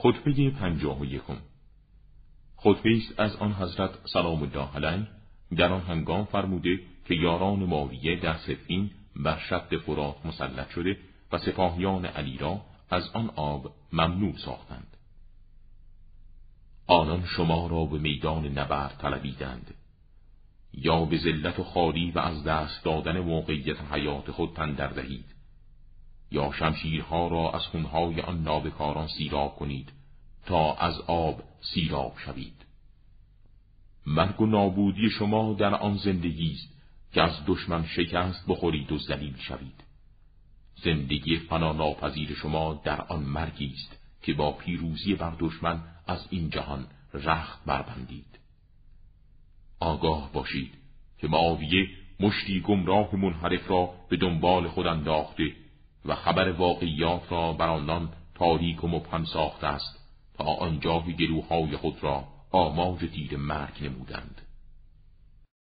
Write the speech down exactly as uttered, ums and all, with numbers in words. خطبه پنجاه و یکم خطبه است از آن حضرت سلام الله علیه در آن هنگام فرموده که یاران معاویه در صفین بر شط فرات مسلط شده و سپاهیان علی را از آن آب ممنوع ساختند. آنان شما را به میدان نبرد طلبیدند، یا به ذلت و خواری و از دست دادن موقعیت حیات خود تندر دهید، یا شمشیرها را از خونهای آن نابکاران سیراب کنید تا از آب سیراب شوید. مرگ و نابودی شما در آن زندگی است که از دشمن شکست بخورید و ذلیل شوید. زندگی فنا ناپذیر شما در آن مرگی است که با پیروزی بر دشمن از این جهان رخت بربندید. آگاه باشید که معاویه مشتی گمراه منحرف را به دنبال خود انداخته و خبر واقعیات را بر آنان تاریک و مبهم ساخته است تا آنجا گلوهای خود را آماج تیر مرگ نمودند.